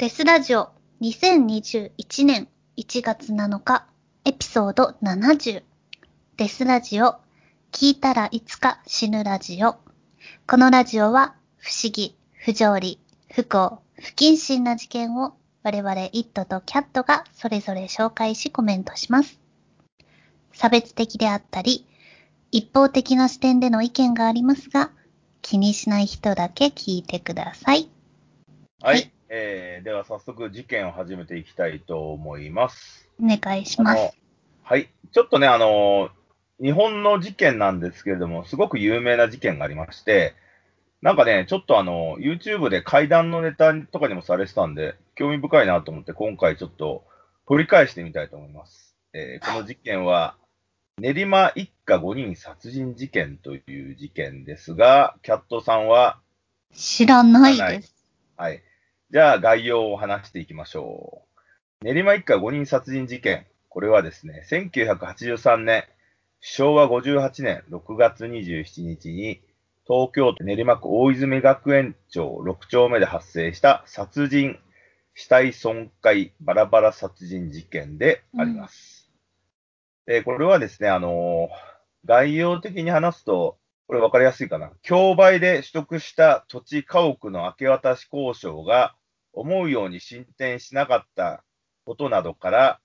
デスラジオ2021年1月7日エピソード70デスラジオ聞いたらいつか死ぬラジオ。このラジオは不思議、不条理、不幸、不謹慎な事件を我々イットとキャットがそれぞれ紹介しコメントします。差別的であったり一方的な視点での意見がありますが気にしない人だけ聞いてください。はい、では早速事件を始めていきたいと思います。お願いします。はい、ちょっとね日本の事件なんですけれども、すごく有名な事件がありまして、なんかね、ちょっとYouTube で怪談のネタとかにもされてたんで、興味深いなと思って、今回ちょっと掘り返してみたいと思います。この事件は、練馬一家5人殺人事件という事件ですが、キャットさんは知らないです。はい。じゃあ、概要を話していきましょう。練馬一家5人殺人事件。これはですね、1983年、昭和58年6月27日に東京都練馬区大泉学園町6丁目で発生した殺人、死体損壊、バラバラ殺人事件であります。これはですね、概要的に話すと、これ分かりやすいかな。競売で取得した土地家屋の明け渡し交渉が思うように進展しなかったことなどから、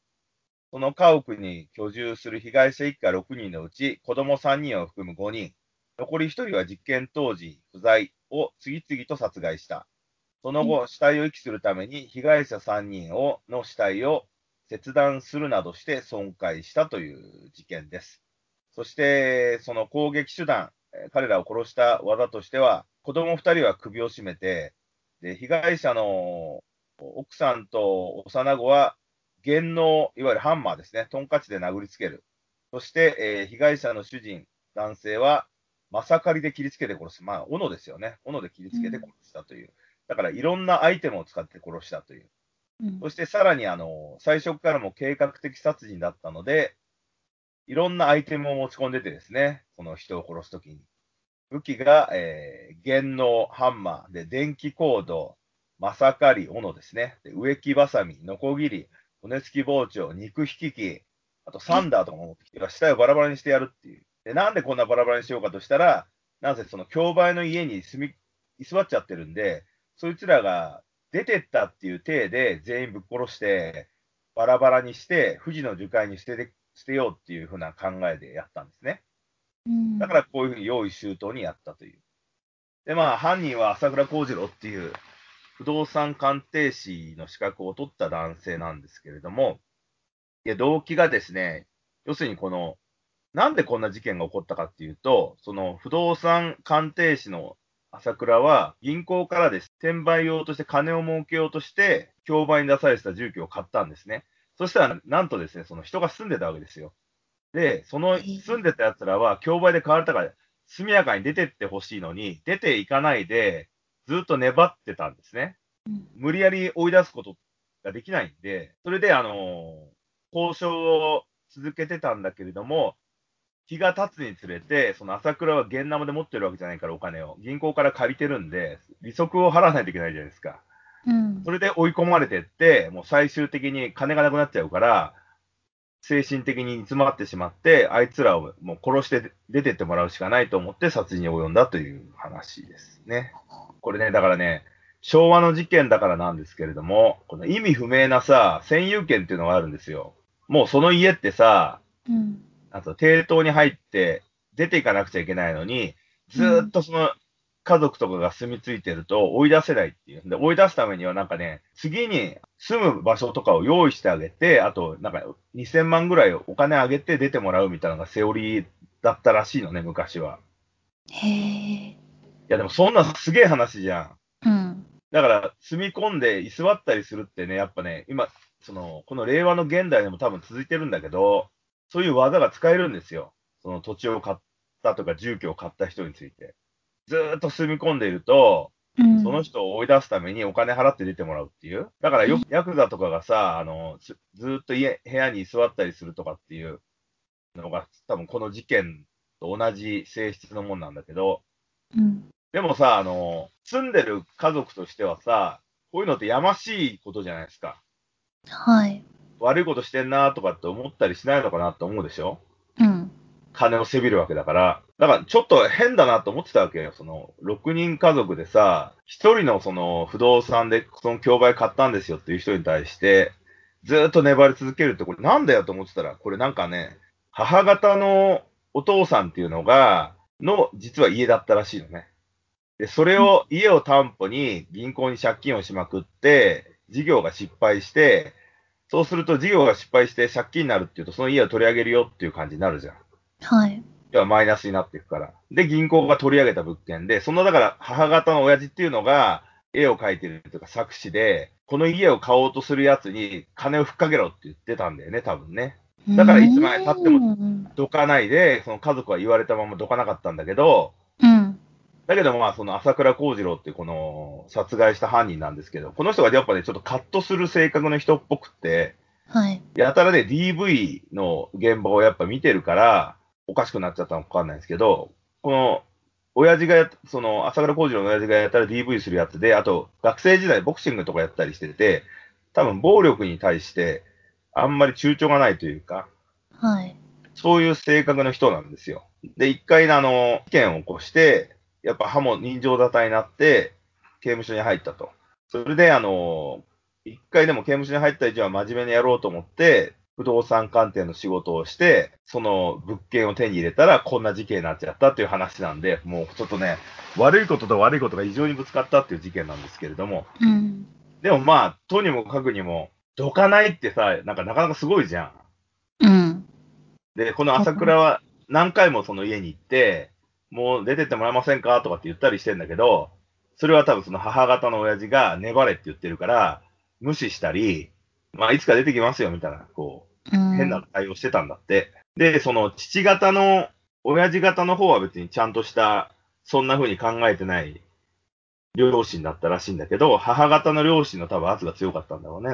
その家屋に居住する被害者一家6人のうち、子供3人を含む5人、残り1人は事件当時不在を次々と殺害した。その後、死体を遺棄するために被害者3人の死体を切断するなどして損壊したという事件です。そして、その攻撃手段、彼らを殺した技としては、子供2人は首を絞めて、で被害者の奥さんと幼子は、現能、いわゆるハンマーですね、トンカチで殴りつける。そして、被害者の主人、男性は、マサカリで切りつけて殺す。まあ、斧ですよね。斧で切りつけて殺したという。だから、いろんなアイテムを使って殺したという。そして、さらに、最初からも計画的殺人だったので、いろんなアイテムを持ち込んでてですね、この人を殺すときに。武器が、現能、ハンマー、で、電気コード、マサカリ、斧ですね。で植木バサミ、ノコギリ、骨付き包丁、肉引き器、あとサンダーとかも持ってきて、死体をバラバラにしてやるっていう。で、なんでこんなバラバラにしようかとしたら、なんせその競売の家に居座っちゃってるんで、そいつらが出てったっていう体で全員ぶっ殺して、バラバラにして、富士の樹海に捨てようっていうふうな考えでやったんですね。だからこういうふうに用意周到にやったという。で、まあ、犯人は朝倉幸次郎っていう、不動産鑑定士の資格を取った男性なんですけれども、動機がですね、要するにこの、なんでこんな事件が起こったかっていうと、その不動産鑑定士の朝倉は、銀行からです、転売用として金を儲けようとして、競売に出されてた住居を買ったんですね。そしたら、なんとですね、その人が住んでたわけですよ。で、その住んでたやつらは、競売で買われたから、速やかに出てってほしいのに、出ていかないで、ずっと粘ってたんですね。無理やり追い出すことができないんで、それで交渉を続けてたんだけれども、日が経つにつれて、その朝倉は現生で持ってるわけじゃないから、お金を銀行から借りてるんで、利息を払わないといけないじゃないですか。それで追い込まれてって、もう最終的に金がなくなっちゃうから、精神的に煮詰まってしまって、あいつらをもう殺して出てってもらうしかないと思って殺人に及んだという話ですね。これね、だからね、昭和の事件だからなんですけれども、この意味不明なさ、占有権っていうのがあるんですよ。もうその家ってさ、あと抵当に入って出ていかなくちゃいけないのに、ずっとその家族とかが住み着いてると追い出せないっていう。で、追い出すためにはなんかね、次に住む場所とかを用意してあげて、あとなんか2000万ぐらいお金あげて出てもらうみたいなのがセオリーだったらしいのね、昔は。へえ。いやでもそんなすげえ話じゃん。だから住み込んで居座ったりするってね、やっぱね、今、この令和の現代でも多分続いてるんだけど、そういう技が使えるんですよ。その土地を買ったとか住居を買った人について。ずーっと住み込んでいると、その人を追い出すためにお金払って出てもらうっていう。だからよくヤクザとかがさ、ずーっと部屋に居座ったりするとかっていうのが、多分この事件と同じ性質のもんなんだけど、でもさ、住んでる家族としてはさ、こういうのってやましいことじゃないですか。はい。悪いことしてんなとかって思ったりしないのかなって思うでしょ。うん。金をせびるわけだから。だからちょっと変だなと思ってたわけよ。その6人家族でさ、1人のその不動産でその競売買ったんですよっていう人に対して、ずっと粘り続けるってこれなんだよと思ってたら、これなんかね、母方のお父さんっていうのが、実は家だったらしいのね。で、それを、家を担保に銀行に借金をしまくって、事業が失敗して、そうすると事業が失敗して借金になるっていうと、その家を取り上げるよっていう感じになるじゃん。はい。要はマイナスになっていくから。で、銀行が取り上げた物件で、そのだから母方の親父っていうのが絵を描いてるとか作詞で、この家を買おうとするやつに金をふっかけろって言ってたんだよね、多分ね。だからいつまで経ってもどかないで、その家族は言われたままどかなかったんだけど、うん、だけどまあその朝倉幸次郎ってこの殺害した犯人なんですけど、この人がやっぱねちょっとカッとする性格の人っぽくって、はい、やたらね DV の現場をやっぱ見てるからおかしくなっちゃったのかわかんないんですけど、この親父がその朝倉幸次郎の親父がやたら DV するやつで、あと学生時代ボクシングとかやったりしてて、多分暴力に対してあんまり躊躇がないというか、はい、そういう性格の人なんですよ。で、一回事件を起こして、やっぱ歯も人情沙汰になって、刑務所に入ったと。それで、一回でも刑務所に入った以上は真面目にやろうと思って、不動産鑑定の仕事をして、その物件を手に入れたら、こんな事件になっちゃったっていう話なんで、もうちょっとね、悪いことと悪いことが異常にぶつかったっていう事件なんですけれども、うん、でもまあ、とにもかくにも、どかないってさ、なかなかすごいじゃん。うん。で、この朝倉は何回もその家に行って、もう出てってもらえませんかとかって言ったりしてんだけど、それは多分その母方の親父が粘れって言ってるから、無視したり、まあいつか出てきますよみたいな、こう、変な対応してたんだって。で、その父方の、親父方の方は別にちゃんとした、そんな風に考えてない両親だったらしいんだけど、母方の両親の多分圧が強かったんだろうね、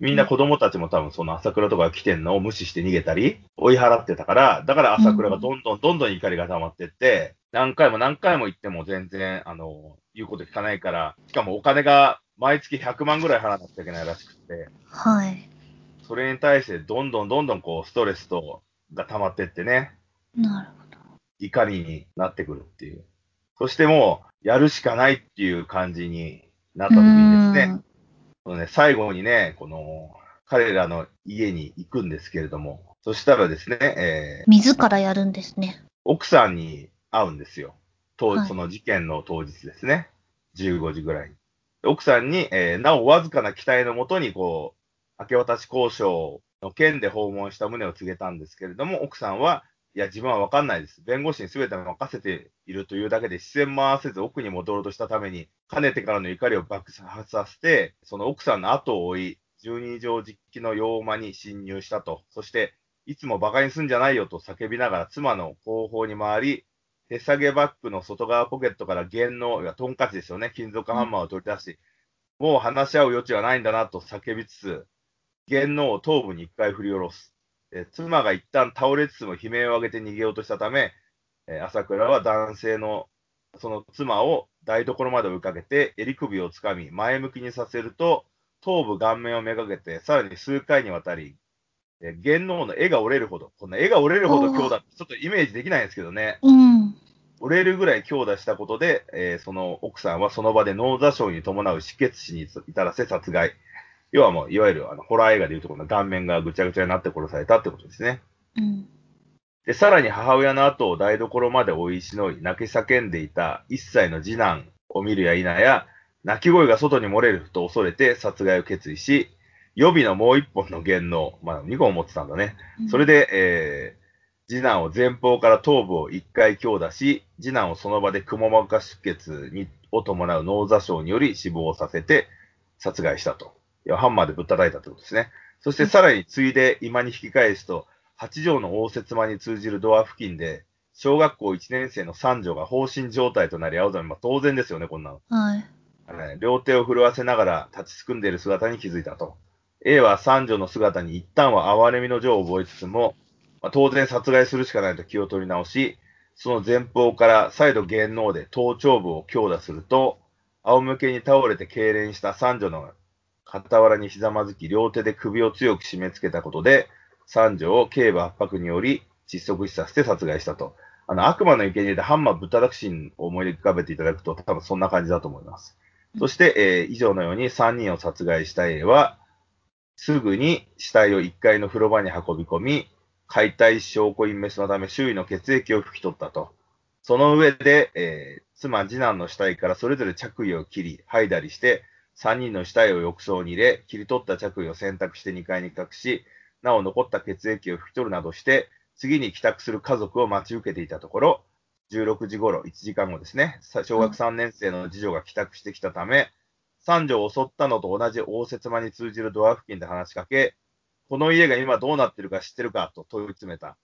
みんな子供たちも多分その朝倉とかが来てんのを無視して逃げたり追い払ってたから、だから朝倉がどんどん怒りが溜まってって、何回も行っても全然、言うこと聞かないから、しかもお金が毎月100万ぐらい払わなきゃいけないらしくて、はい。それに対してどんどんこうストレスが溜まってってね。なるほど。怒りになってくるっていう。そしてもう、やるしかないっていう感じになった時にですね。最後にね、この彼らの家に行くんですけれども、そしたらですね、自らやるんですね。奥さんに会うんですよ。はい、その事件の当日ですね、15時ぐらいに。奥さんに、なおわずかな期待のもとにこう、明け渡し交渉の件で訪問した旨を告げたんですけれども、奥さんは、いや、自分は分かんないです。弁護士に全て任せているというだけで視線も合わせず奥に戻ろうとしたために、かねてからの怒りを爆発させて、その奥さんの後を追い、12畳実機の洋間に侵入したと。そして、いつも馬鹿にすんじゃないよと叫びながら妻の後方に回り、手提げバッグの外側ポケットから弦の、トンカチですよね、金属ハンマーを取り出し、もう話し合う余地はないんだなと叫びつつ、弦のを頭部に一回振り下ろす。妻が一旦倒れつつも悲鳴を上げて逃げようとしたため、朝倉は男性のその妻を台所まで追いかけて襟首をつかみ前向きにさせると頭部顔面をめがけてさらに数回にわたり、元能の絵が折れるほど、こんな絵が折れるほど強打、ちょっとイメージできないんですけどね、うん、折れるぐらい強打したことで、その奥さんはその場で脳挫傷に伴う失血死に至らせ殺害。要はもう、いわゆるホラー映画でいうところの顔面がぐちゃぐちゃになって殺されたってことですね。うん、で、さらに母親の後を台所まで追い忍び、泣き叫んでいた1歳の次男を見るや否や、泣き声が外に漏れると恐れて殺害を決意し、予備のもう1本の弦の、2本持ってたんだね。うん、それで、次男を前方から頭部を1回強打し、次男をその場でくも膜下出血を伴う脳挫傷により死亡させて殺害したと。ハンマーでぶったたいたということですね。そしてさらについで居間に引き返すと、8畳の応接間に通じるドア付近で、小学校1年生の三女が放心状態となり、青ざめ、当然ですよね、こんなの。はい。両手を震わせながら立ちすくんでいる姿に気づいたと。A は三女の姿に一旦は哀れみの情を覚えつつも、当然殺害するしかないと気を取り直し、その前方から再度弦ので頭頂部を強打すると、仰向けに倒れて痙攣した三女の傍らにひざまずき、両手で首を強く締め付けたことで、三女を頸部圧迫により窒息死させて殺害したと。悪魔の生贄でハンマーぶったたくシーンを思い浮かべていただくと、多分そんな感じだと思います。そして、以上のように3人を殺害した A は、すぐに死体を1階の風呂場に運び込み、解体証拠隠滅のため周囲の血液を拭き取ったと。その上で、妻、次男の死体からそれぞれ着衣を切り、剥いだりして、3人の死体を浴槽に入れ、切り取った着衣を洗濯して2階に隠し、なお残った血液を拭き取るなどして、次に帰宅する家族を待ち受けていたところ、16時ごろ、1時間後ですね、小学3年生の次女が帰宅してきたため、三女を襲ったのと同じ応接間に通じるドア付近で話しかけ、この家が今どうなってるか知ってるかと問い詰めた。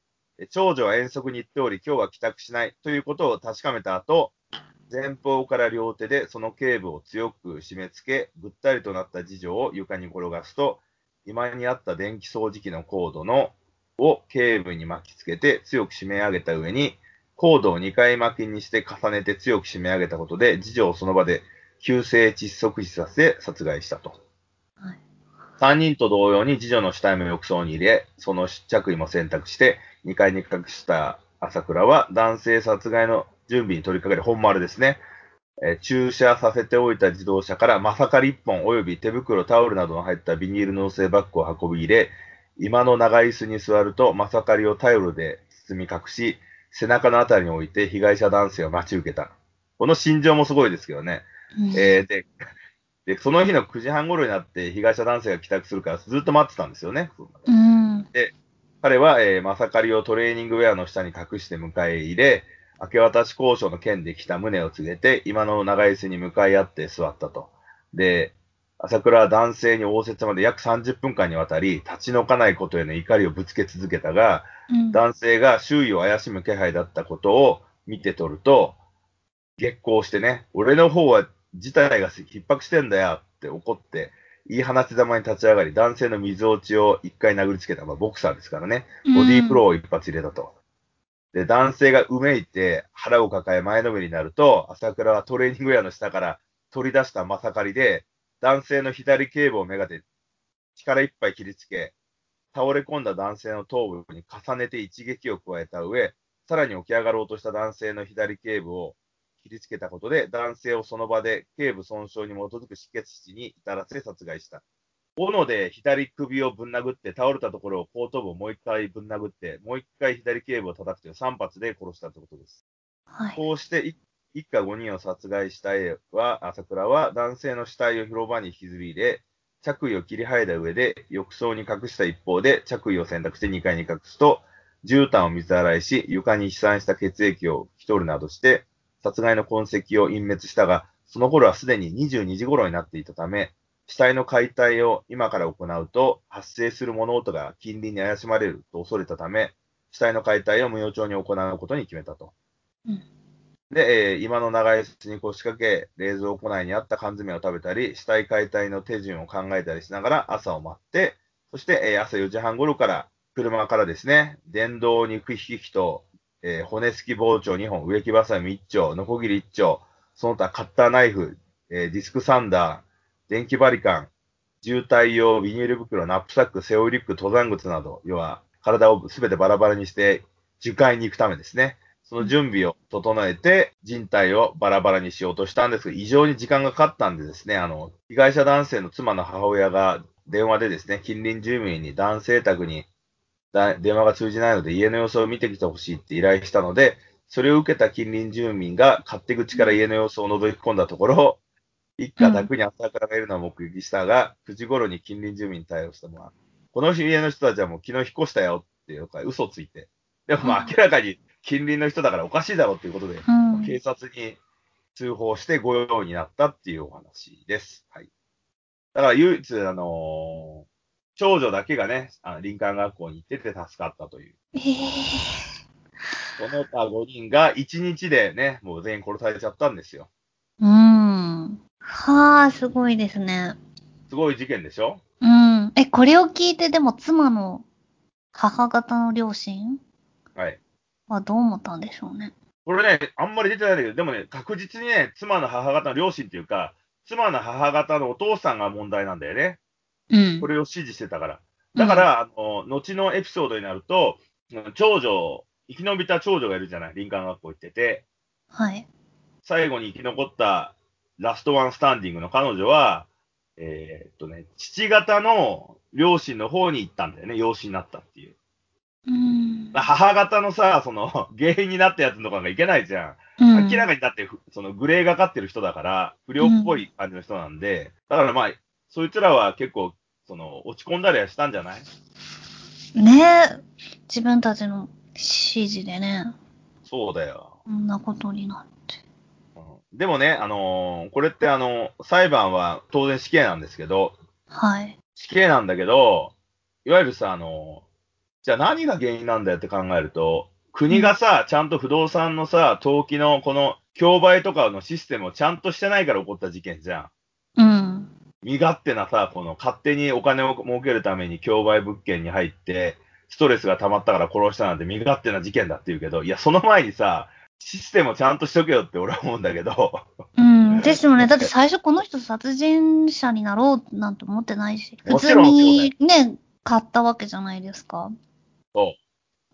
長女は遠足に行っており、今日は帰宅しないということを確かめた後、前方から両手でその頸部を強く締め付け、ぐったりとなった次女を床に転がすと、今にあった電気掃除機のコードを頸部に巻きつけて強く締め上げた上に、コードを2回巻きにして重ねて強く締め上げたことで、次女をその場で急性窒息死させ殺害したと。はい、3人と同様に次女の死体も浴槽に入れ、その着衣も洗濯して、2階に隠した朝倉は男性殺害の準備に取り掛かり、本丸ですね。駐車させておいた自動車からマサカリ1本及び手袋、タオルなどの入ったビニールの製バッグを運び入れ、今の長椅子に座るとマサカリをタオルで包み隠し、背中のあたりに置いて被害者男性を待ち受けた。この心情もすごいですけどね。で、その日の9時半頃になって被害者男性が帰宅するからずっと待ってたんですよね。で、彼は、マサカリをトレーニングウェアの下に隠して迎え入れ、明け渡し交渉の件で来た旨を告げて、今の長椅子に向かい合って座ったと。で、朝倉は男性に応接まで約30分間にわたり、立ち退かないことへの怒りをぶつけ続けたが、男性が周囲を怪しむ気配だったことを見て取ると、激高してね、俺の方は事態が逼迫してんだよって怒って、言い放ちざまに立ち上がり、男性の水落ちを一回殴りつけた、ボクサーですからね、ボディーブローを一発入れたと。で、男性がうめいて腹を抱え前のめりになると、朝倉はトレーニングウェアの下から取り出したマサカリで、男性の左頸部をめがけて力いっぱい切りつけ、倒れ込んだ男性の頭部に重ねて一撃を加えた上、さらに起き上がろうとした男性の左頸部を切りつけたことで、男性をその場で頸部損傷に基づく失血死に至らせ殺害した。斧で左首をぶん殴って倒れたところを後頭部をもう一回ぶん殴って、もう一回左頸部を叩くという3発で殺したということです。はい、こうして一家5人を殺害した A は、朝倉は男性の死体を広場に引きずり入れ、着衣を切り剥いだ上で浴槽に隠した一方で着衣を洗濯して2階に隠すと、絨毯を水洗いし、床に飛散した血液を拭き取るなどして、殺害の痕跡を隠滅したが、その頃はすでに22時頃になっていたため、死体の解体を今から行うと、発生する物音が近隣に怪しまれると恐れたため、死体の解体を無予兆に行うことに決めたと。で、今の長い椅子に腰掛け、冷蔵庫内にあった缶詰を食べたり、死体解体の手順を考えたりしながら朝を待って、そして、朝4時半頃から、車からですね、電動肉引き器と、骨付き包丁2本、植木ばさみ1丁、ノコギリ1丁、その他カッターナイフ、ディスクサンダー、電気バリカン、渋滞用ビニール袋、ナップサック、セオリック、登山靴など、要は体をすべてバラバラにして、樹海に行くためですね。その準備を整えて、人体をバラバラにしようとしたんですが、異常に時間がかかったんでですね、被害者男性の妻の母親が電話でですね、近隣住民に男性宅に電話が通じないので家の様子を見てきてほしいって依頼したので、それを受けた近隣住民が勝手口から家の様子を覗き込んだところ、一家宅に朝倉がいるのを目撃したが、9時頃に近隣住民に対応してもらう。この家の人たちはもう昨日引っ越したよっていうか、嘘ついて。でも明らかに、近隣の人だからおかしいだろうということで、警察に通報して御用になったっていうお話です。はい。だから唯一、長女だけがね、林間学校に行ってて助かったという。その他5人が1日でね、もう全員殺されちゃったんですよ。はぁ、すごいですね。すごい事件でしょ？これを聞いて、でも妻の母方の両親？はい。どう思ったんでしょうね。これね、あんまり出てないんだけど、でもね、確実にね、妻の母方の両親っていうか、妻の母方のお父さんが問題なんだよね。うん、これを支持してたから。だから、うん、後のエピソードになると、長女、生き延びた長女がいるじゃない、林間学校行ってて。はい。最後に生き残ったラストワンスタンディングの彼女は、父方の両親の方に行ったんだよね、養子になったっていう。母方のさ、その、原因になったやつのとこなんかいけないじゃん。うん、明らかにだって、その、グレーがかってる人だから、不良っぽい感じの人なんで、うん、だからまあ、そいつらは結構、その、落ち込んだりはしたんじゃない？ねえ。自分たちの指示でね。そうだよ。こんなことになって。うん、でもね、これって裁判は当然死刑なんですけど、はい。死刑なんだけど、いわゆるさ、じゃあ何が原因なんだよって考えると、国がさ、ちゃんと不動産のさ、登記のこの、競売とかのシステムをちゃんとしてないから起こった事件じゃん。うん。身勝手なさ、この勝手にお金を儲けるために競売物件に入って、ストレスが溜まったから殺したなんて身勝手な事件だって言うけど、いや、その前にさ、システムをちゃんとしとけよって俺は思うんだけど。うん。ですよね。だって最初この人殺人者になろうなんて思ってないし、普通にね、買ったわけじゃないですか。そ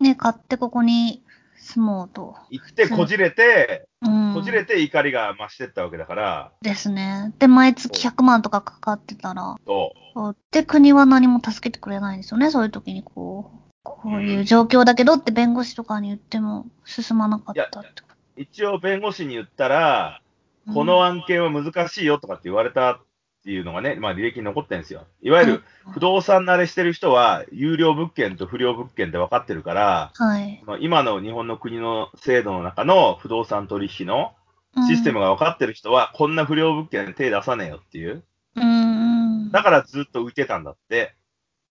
うね、買ってここに住もうと言ってこじれて怒りが増してったわけだからですね。で毎月100万とかかかってたらそうで国は何も助けてくれないんですよね。そういう時にこういう状況だけどって弁護士とかに言っても進まなかったって。一応弁護士に言ったらこの案件は難しいよとかって言われたっていうのがね、まあ履歴に残ってるんですよ。いわゆる不動産慣れしてる人は優良物件と不良物件で分かってるから、はい、今の日本の国の制度の中の不動産取引のシステムが分かってる人は、こんな不良物件に手出さねえよっていう。だからずっと浮いてたんだって。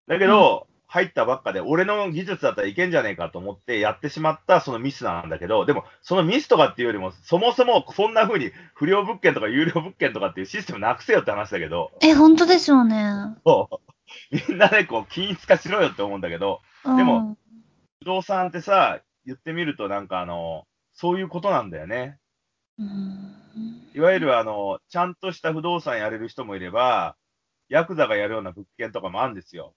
だけど、入ったばっかで俺の技術だったらいけんじゃねえかと思ってやってしまったそのミスなんだけど、でもそのミスとかっていうよりもそもそもそんな風に不良物件とか有料物件とかっていうシステムなくせよって話だけど、本当ですよね。そうみんなね、こう均一化しろよって思うんだけど、でも不動産ってさ、言ってみるとなんかそういうことなんだよね。いわゆるちゃんとした不動産やれる人もいればヤクザがやるような物件とかもあるんですよ。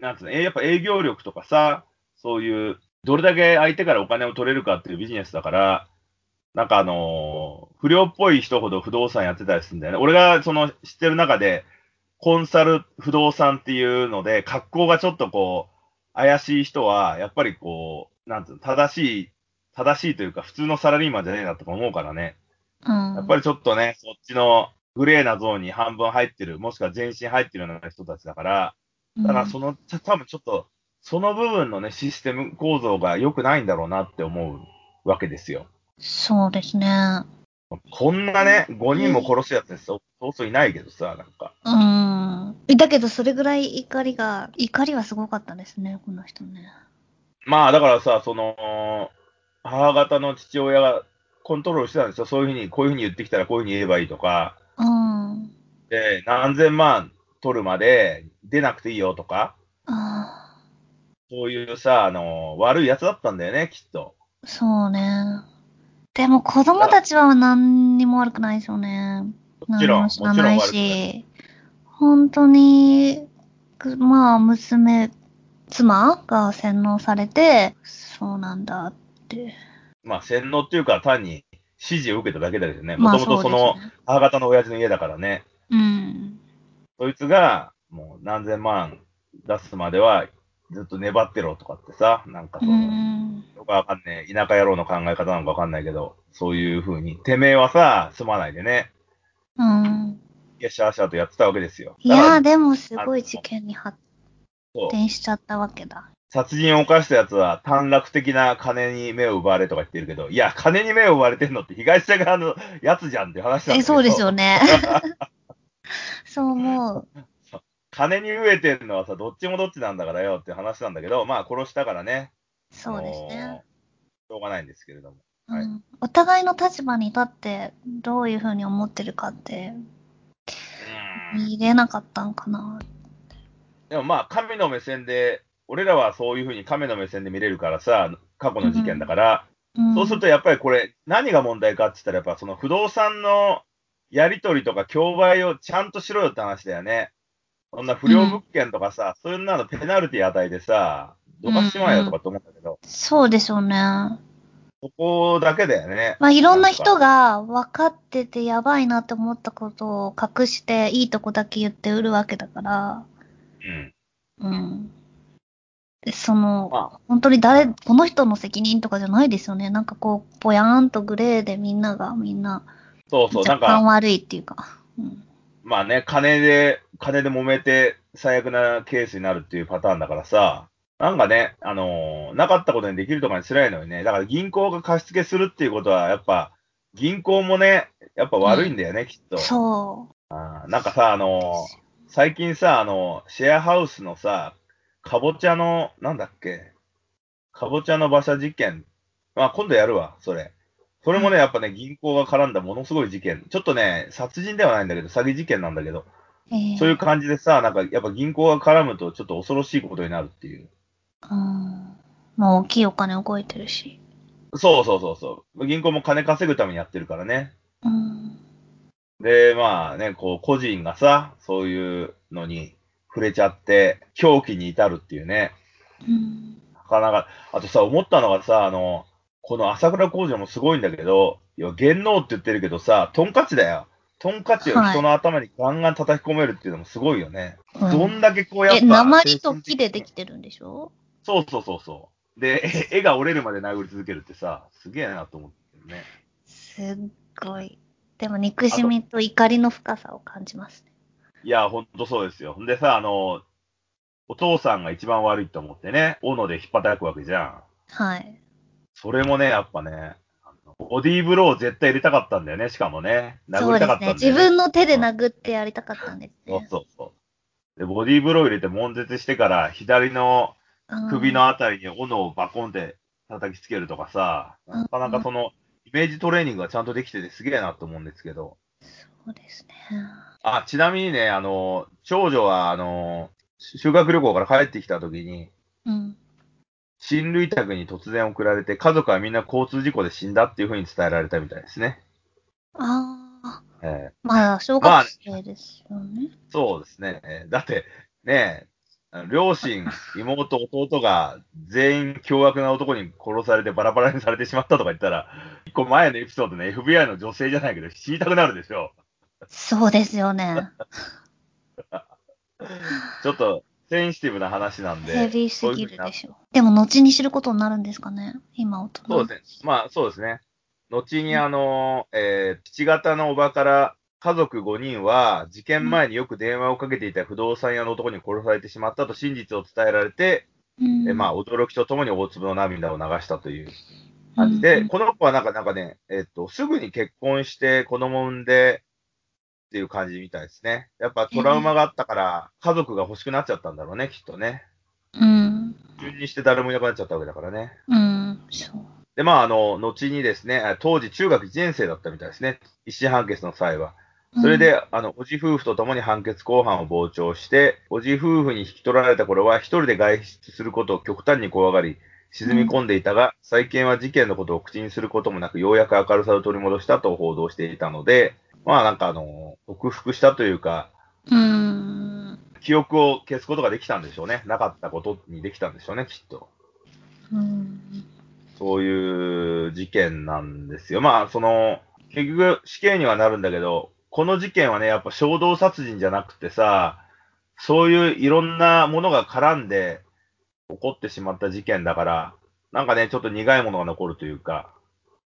なんつうの、やっぱ営業力とかさ、そういう、どれだけ相手からお金を取れるかっていうビジネスだから、なんか不良っぽい人ほど不動産やってたりするんだよね。俺がその知ってる中で、コンサル不動産っていうので、格好がちょっとこう、怪しい人は、やっぱりこう、なんつうの、正しいというか、普通のサラリーマンじゃねえなとか思うからね。やっぱりちょっとね、そっちのグレーなゾーンに半分入ってる、もしくは全身入ってるような人たちだから、だから多分ちょっと、その部分のね、システム構造が良くないんだろうなって思うわけですよ。そうですね。こんなね、5人も殺すやつですよ。そうそういないけどさ、なんか。だけど、それぐらい怒りはすごかったですね、この人ね。まあ、だからさ、その、母方の父親がコントロールしてたんですよ。そういうふうに、こういうふうに言ってきたらこういうふうに言えばいいとか。で、何千万取るまで、出なくていいよとか、そういうさ、悪いやつだったんだよね、きっと。そうね。でも子供たちは何にも悪くないですよね。もちろん、もちろん悪くない。本当に、まあ、妻が洗脳されて、そうなんだって。まあ、洗脳っていうか、単に指示を受けただけだけどね。もともとその、母方の親父の家だからね。うん。そいつが、もう何千万出すまではずっと粘ってろとかってさ、なんかその、よくわかんねえ、田舎野郎の考え方なのかわかんないけど、そういう風に、てめえはさ、済まないでね、いや、シャーシャーとやってたわけですよ。いやー、でもすごい事件に発展しちゃったわけだ。殺人を犯したやつは短絡的な金に目を奪われとか言ってるけど、いや、金に目を奪われてんのって被害者側のやつじゃんって話なんだけど。そうですよね。そう思う。金に飢えてるのはさ、どっちもどっちなんだからよって話なんだけど、まあ殺したからね。そうですね。しょうがないんですけれども。はい、お互いの立場に立って、どういうふうに思ってるかって、見れなかったんかな。でもまあ、神の目線で、俺らはそういうふうに神の目線で見れるからさ、過去の事件だから、そうするとやっぱりこれ何が問題かって言ったらやっぱその不動産のやり取りとか競売をちゃんとしろよって話だよね。そんな不良物件とかさ、うん、そういうのペナルティ与えでさ、どかしちまえよとかと思ったけど、うんうん、そうでしょうね。そこだけだよね。まあいろんな人が分かっててやばいなって思ったことを隠していいとこだけ言って売るわけだから。うん。うん。でその、まあ、本当にこの人の責任とかじゃないですよね。なんかこうぽやーんとグレーでみんな。そうそう、なんか若干悪いっていうか。うん。まあね、金で揉めて最悪なケースになるっていうパターンだからさ。なんかね、なかったことにできるとかにすりゃいいのにね。だから銀行が貸し付けするっていうことは、やっぱ、銀行もね、やっぱ悪いんだよね、きっと。そう。あ、なんかさ、最近さ、シェアハウスのさ、かぼちゃの、なんだっけ、かぼちゃの馬車事件。まあ、今度やるわ、それ。それもね、やっぱね、銀行が絡んだものすごい事件。ちょっとね、殺人ではないんだけど、詐欺事件なんだけど。そういう感じでさ、なんか、やっぱ銀行が絡むと、ちょっと恐ろしいことになるっていう。うん、もう大きいお金動いてるし。そうそうそうそう。銀行も金稼ぐためにやってるからね。うん、で、まあね、こう、個人がさ、そういうのに触れちゃって、狂気に至るっていうね。うん、なかなか、あとさ、思ったのがさ、この朝倉工場もすごいんだけど、いや、芸能って言ってるけどさ、トンカチだよ。トンカチを人の頭にガンガン叩き込めるっていうのもすごいよね。はい、どんだけこうやったら、鉛と木でできてるんでしょ。そうそうそうそう。で、絵が折れるまで殴り続けるってさ、すげえなと思ってるね。すっごい。でも憎しみと怒りの深さを感じますね。いや、ほんとそうですよ。でさ、お父さんが一番悪いと思ってね、斧で引っ叩くわけじゃん。はい。それもね、やっぱね、ボディーブローを絶対入れたかったんだよね、しかもね。殴りたかったんだよね。そうですね。自分の手で殴ってやりたかったんですね。そうそうそう。で、ボディーブロー入れて悶絶してから、左の、首のあたりに斧をバコンって叩きつけるとかさ、なかなかそのイメージトレーニングがちゃんとできててすげえなと思うんですけど。そうですね。あ、ちなみにね、長女は修学旅行から帰ってきた時に、うん、親類宅に突然送られて家族はみんな交通事故で死んだっていう風に伝えられたみたいですね。ああ、まあ小学生ですよね。まあ、そうですね。だってねえ。両親、妹、弟が全員凶悪な男に殺されてバラバラにされてしまったとか言ったら、一個前のエピソードね、FBI の女性じゃないけど、知りたくなるでしょ。そうですよね。ちょっとセンシティブな話なんで。ヘビーすぎるでしょ。でも、後に知ることになるんですかね、今、大人。そうですね。まあ、そうですね。後に、父方のおばから、家族5人は事件前によく電話をかけていた不動産屋の男に殺されてしまったと真実を伝えられて、うん、まあ、驚きとともに大粒の涙を流したという感じで、うん、この子はなんかね、すぐに結婚して子供産んでっていう感じみたいですね。やっぱトラウマがあったから家族が欲しくなっちゃったんだろうね、きっとね。うん。順にして誰もいなくなっちゃったわけだからね。うん、そう。で、まあ、後にですね、当時中学1年生だったみたいですね。一審判決の際は。それで、うん、おじ夫婦と共に判決公判を傍聴して、おじ夫婦に引き取られた頃は、一人で外出することを極端に怖がり、沈み込んでいたが、うん、最近は事件のことを口にすることもなく、ようやく明るさを取り戻したと報道していたので、まあなんか克服したというか、記憶を消すことができたんでしょうね。なかったことにできたんでしょうね、きっと。そういう事件なんですよ。まあ、結局死刑にはなるんだけど、この事件はね、やっぱ衝動殺人じゃなくてさ、そういういろんなものが絡んで起こってしまった事件だから、なんかね、ちょっと苦いものが残るというか、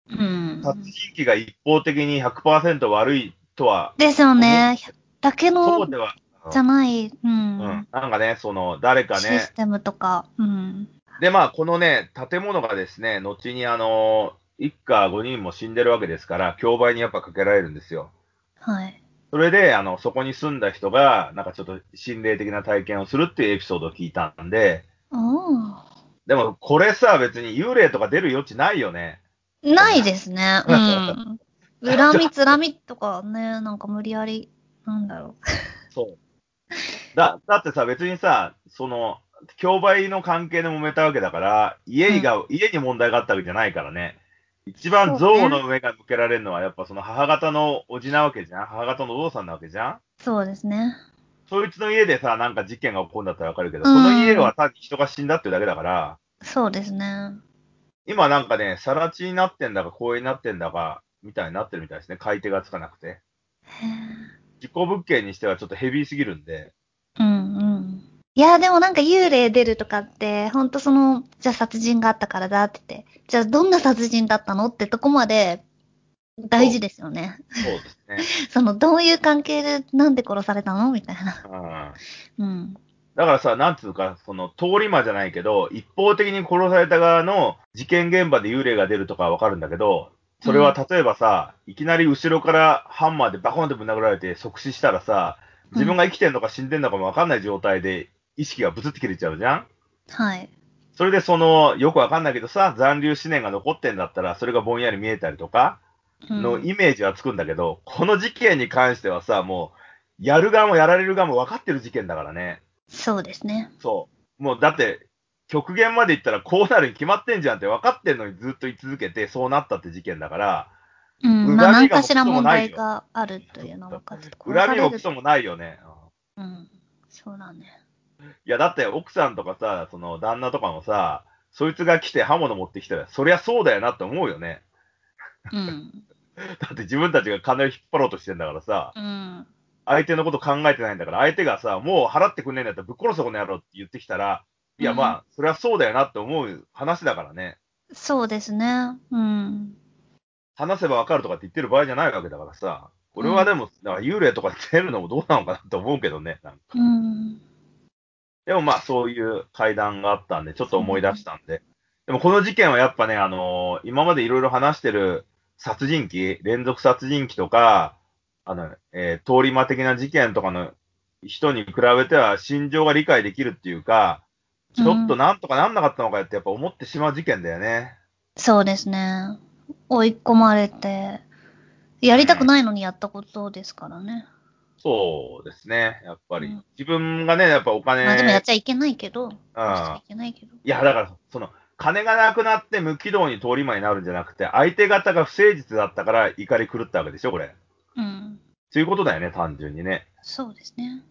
うん、殺人鬼が一方的に 100% 悪いとは。ですよね。だけのじゃない、うんうん。なんかね、誰かね。システムとか。うん、で、まあ、このね、建物がですね、後に一家5人も死んでるわけですから、競売にやっぱかけられるんですよ。はい。それで、そこに住んだ人が、なんかちょっと心霊的な体験をするっていうエピソードを聞いたんで。でも、これさ、別に幽霊とか出る余地ないよね。ないですね。うん。恨み、つらみとかね、なんか無理やり、なんだろう。そう。だってさ、別にさ、競売の関係で揉めたわけだから、家に問題があったわけじゃないからね。一番像の上が向けられるのはやっぱその母方のおじなわけじゃん、母方のお父さんなわけじゃん。そうですね。そいつの家でさ、なんか事件が起こるんだったらわかるけど、この家はさ、人が死んだっていうだけだから。そうですね。今なんかね、更地になってんだか、公園になってんだか、みたいになってるみたいですね。買い手がつかなくて。事故物件にしてはちょっとヘビーすぎるんで。うんうん。いやでもなんか幽霊出るとかって、ほんとその、じゃあ殺人があったからだって言って、じゃあどんな殺人だったのってとこまで大事ですよね。そうですね。その、どういう関係でなんで殺されたのみたいな。うん。うん。だからさ、なんつうか、その、通り魔じゃないけど、一方的に殺された側の事件現場で幽霊が出るとかはわかるんだけど、それは例えばさ、いきなり後ろからハンマーでバコンってぶん殴られて即死したらさ、自分が生きてんのか死んでんのかもわかんない状態で、意識がブツって切れちゃうじゃん。はい。それでそのよくわかんないけどさ、残留思念が残ってんだったらそれがぼんやり見えたりとかのイメージはつくんだけど、うん、この事件に関してはさ、もうやる側もやられる側もわかってる事件だからね。そうですね。そう。もうだって極限までいったらこうなるに決まってんじゃんってわかってんのにずっと言い続けてそうなったって事件だから。うん。まあ何かしら問題があるというのはわかってる。恨みもクソもないよね。うん。そうだね。いやだって奥さんとかさ、その旦那とかもさ、そいつが来て刃物持ってきたらそりゃそうだよなって思うよね。うん、だって自分たちが金を引っ張ろうとしてんだからさ、うん、相手のこと考えてないんだから、相手がさもう払ってくんねえんだったらぶっ殺せこの野郎って言ってきたら、いやまあ、うん、そりゃそうだよなって思う話だからね。そうですね。うん。話せばわかるとかって言ってる場合じゃないわけだからさ、これはでも、うん、幽霊とか出るのもどうなのかなって思うけどね。なんか、うんでもまあそういう会談があったんでちょっと思い出したんで、でもこの事件はやっぱね、今までいろいろ話してる殺人鬼、連続殺人鬼とか通り魔的な事件とかの人に比べては心情が理解できるっていうか、ちょっとなんとかなんなかったのかってやっぱ思ってしまう事件だよね、うん、そうですね。追い込まれてやりたくないのにやったことですからね。そうですね。やっぱり、うん、自分がね、やっぱお金、まあでもやっちゃいけないけど、いやだからその金がなくなって無軌道に通り魔になるんじゃなくて、相手方が不誠実だったから怒り狂ったわけでしょこれ。うん。ということだよね、単純にね。そうですね。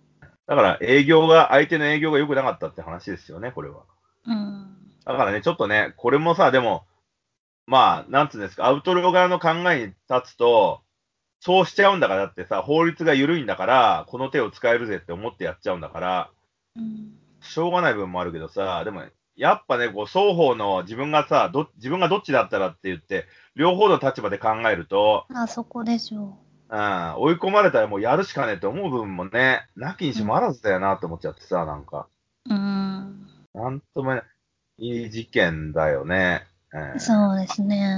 だから営業が相手の営業が良くなかったって話ですよねこれは。うん。だからねちょっとねこれもさでもまあなんつうんですか、アウトロー側の考えに立つと。そうしちゃうんだから、だってさ、法律が緩いんだから、この手を使えるぜって思ってやっちゃうんだから、うん、しょうがない部分もあるけどさ、でも、ね、やっぱね、こう、双方の自分がさ、自分がどっちだったらって言って、両方の立場で考えると、あそこでしょう。うん、追い込まれたらもうやるしかねえって思う部分もね、なきにしもあらずだよなって思っちゃってさ、なんか。なんともいい事件だよね。そうですね。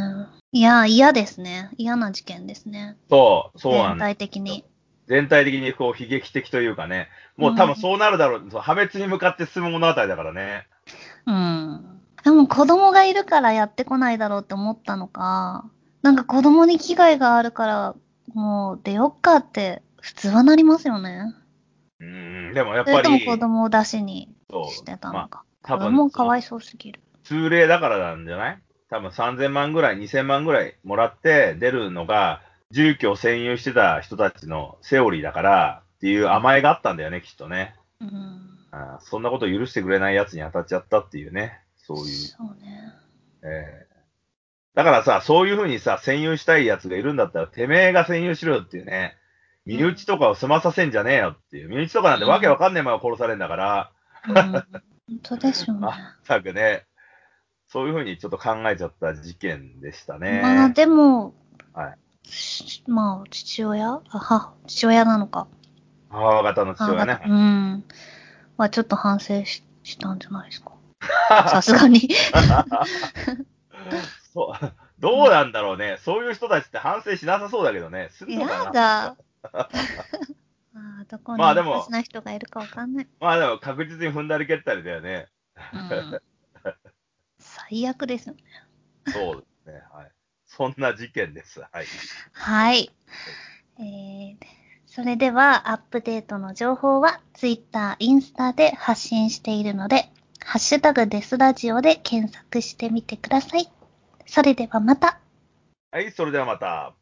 いや、嫌ですね。嫌な事件ですね。そうなんだ。全体的に。全体的にこう悲劇的というかね。もう多分そうなるだろう。うん、破滅に向かって進む物語だからね。うん。でも子供がいるからやってこないだろうって思ったのか、なんか子供に危害があるから、もう出よっかって普通はなりますよね。でもやっぱり。それとも子供を出しにしてたのか。まあ、子供かわいそうすぎる。通例だからなんじゃない？多分3000万ぐらい、2000万ぐらいもらって出るのが、住居を占有してた人たちのセオリーだからっていう甘えがあったんだよね、きっとね。うん、あそんなこと許してくれないやつに当たっちゃったっていうね、そういう。そうね。だからさ、そういうふうにさ、占有したいやつがいるんだったら、てめえが占有しろよっていうね、身内とかを済まさせんじゃねえよっていう、身内とかなんてわけわかんねえ前を殺されんだから。うんうん、本当でしょうね。まったくね。そういうふうにちょっと考えちゃった事件でしたね。まあでも、はい、まあ父親なのか。母方の父親ね。うん。まあちょっと反省したんじゃないですか。さすがにそう。どうなんだろうね。そういう人たちって反省しなさそうだけどね。するのかな。やだ。どこに好きな人がいるかわかんない。まあでも確実に踏んだり蹴ったりだよね。うん最悪ですよね。そうですね。はい。そんな事件です。はい。はい。それではアップデートの情報はツイッター、インスタで発信しているので、ハッシュタグデスラジオで検索してみてください。それではまた。はい、それではまた。